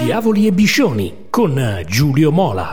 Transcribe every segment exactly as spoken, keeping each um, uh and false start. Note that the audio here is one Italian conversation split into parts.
Diavoli e Biscioni con Giulio Mola.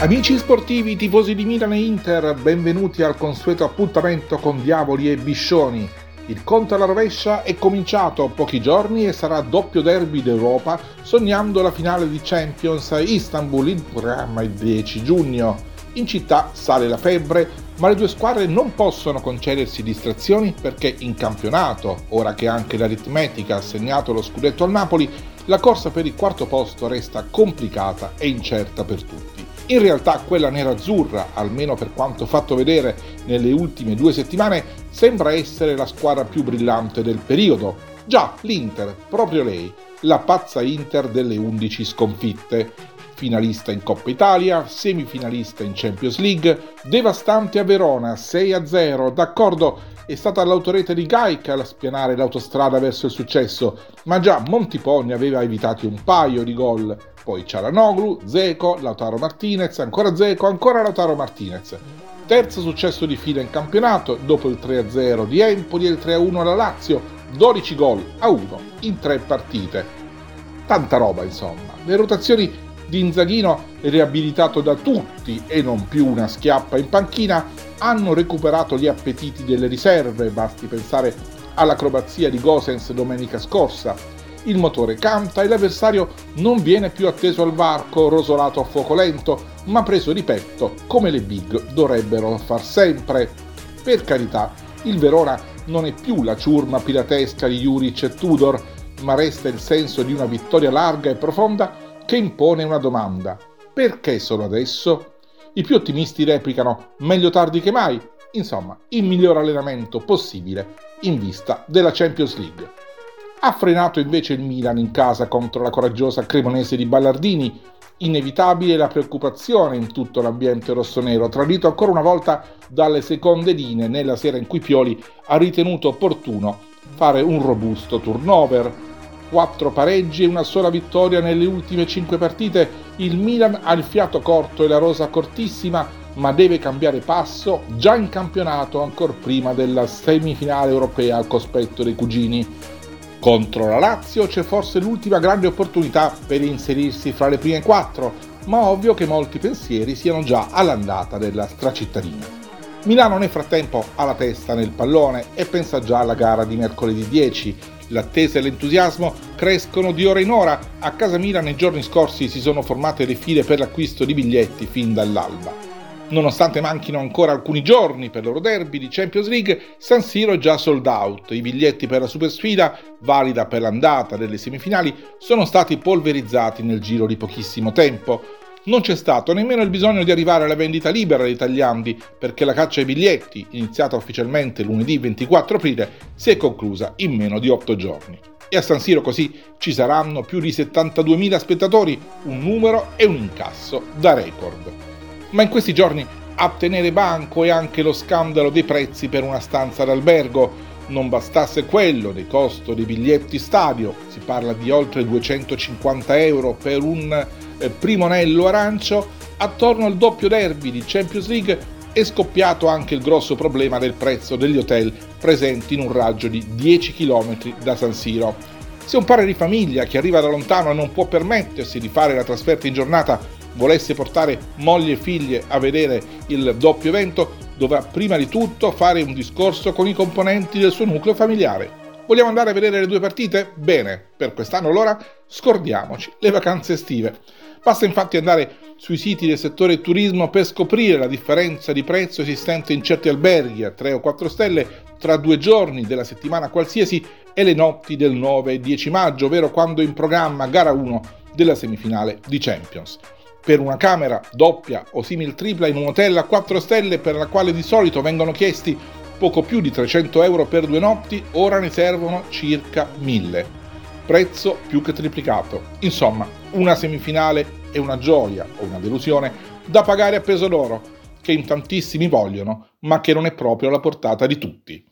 Amici sportivi, tifosi di Milan e Inter, benvenuti al consueto appuntamento con Diavoli e Biscioni. Il conto alla rovescia è cominciato pochi giorni e sarà doppio derby d'Europa, sognando la finale di Champions a Istanbul in programma il dieci giugno. In città sale la febbre, ma le due squadre non possono concedersi distrazioni perché in campionato, ora che anche l'aritmetica ha assegnato lo scudetto al Napoli, la corsa per il quarto posto resta complicata e incerta per tutti. In realtà quella nerazzurra, almeno per quanto fatto vedere nelle ultime due settimane, sembra essere la squadra più brillante del periodo. Già, l'Inter, proprio lei, la pazza Inter delle undici sconfitte. Finalista in Coppa Italia, semifinalista in Champions League, devastante a Verona, sei a zero, d'accordo, è stata l'autorete di Gaik a spianare l'autostrada verso il successo, ma già Montipò ne aveva evitati un paio di gol. Poi Ciaranoglu, Zeko, Lautaro Martinez, ancora Zeko, ancora Lautaro Martinez. Terzo successo di fila in campionato, dopo il tre a zero di Empoli e il tre a uno alla Lazio, dodici gol a uno in tre partite. Tanta roba, insomma. Le rotazioni di D'Inzaghino, riabilitato da tutti e non più una schiappa in panchina, hanno recuperato gli appetiti delle riserve, basti pensare all'acrobazia di Gosens domenica scorsa. Il motore canta e l'avversario non viene più atteso al varco, rosolato a fuoco lento, ma preso di petto, come le big dovrebbero far sempre. Per carità, il Verona non è più la ciurma piratesca di Juric e Tudor, ma resta il senso di una vittoria larga e profonda che impone una domanda. Perché solo adesso? I più ottimisti replicano meglio tardi che mai, insomma, il miglior allenamento possibile in vista della Champions League. Ha frenato invece il Milan in casa contro la coraggiosa Cremonese di Ballardini. Inevitabile la preoccupazione in tutto l'ambiente rossonero, tradito ancora una volta dalle seconde linee nella sera in cui Pioli ha ritenuto opportuno fare un robusto turnover. Quattro pareggi e una sola vittoria nelle ultime cinque partite, il Milan ha il fiato corto e la rosa cortissima, ma deve cambiare passo già in campionato, ancor prima della semifinale europea al cospetto dei cugini. Contro la Lazio c'è forse l'ultima grande opportunità per inserirsi fra le prime quattro, ma ovvio che molti pensieri siano già all'andata della stracittadina. Milano nel frattempo ha la testa nel pallone e pensa già alla gara di mercoledì dieci. L'attesa e l'entusiasmo crescono di ora in ora. A casa Milan nei giorni scorsi si sono formate le file per l'acquisto di biglietti fin dall'alba. Nonostante manchino ancora alcuni giorni per l'Euro Derby di Champions League, San Siro è già sold out. I biglietti per la supersfida, valida per l'andata delle semifinali, sono stati polverizzati nel giro di pochissimo tempo. Non c'è stato nemmeno il bisogno di arrivare alla vendita libera dei tagliandi, perché la caccia ai biglietti, iniziata ufficialmente lunedì ventiquattro aprile, si è conclusa in meno di otto giorni. E a San Siro così ci saranno più di settantaduemila spettatori, un numero e un incasso da record. Ma in questi giorni a tenere banco è anche lo scandalo dei prezzi per una stanza d'albergo. Non bastasse quello del costo dei biglietti stadio, si parla di oltre duecentocinquanta euro per un primonello arancio. Attorno al doppio derby di Champions League è scoppiato anche il grosso problema del prezzo degli hotel presenti in un raggio di dieci chilometri da San Siro. Se un padre di famiglia che arriva da lontano e non può permettersi di fare la trasferta in giornata volesse portare moglie e figlie a vedere il doppio evento, dovrà prima di tutto fare un discorso con i componenti del suo nucleo familiare. Vogliamo andare a vedere le due partite? Bene, per quest'anno allora scordiamoci le vacanze estive. Basta infatti andare sui siti del settore turismo per scoprire la differenza di prezzo esistente in certi alberghi a tre o quattro stelle tra due giorni della settimana qualsiasi e le notti del nove e dieci maggio, ovvero quando in programma gara uno della semifinale di Champions. Per una camera doppia o simil tripla in un hotel a quattro stelle, per la quale di solito vengono chiesti poco più di trecento euro per due notti, ora ne servono circa mille. Prezzo più che triplicato. Insomma, una semifinale è una gioia o una delusione da pagare a peso d'oro, che in tantissimi vogliono, ma che non è proprio alla portata di tutti.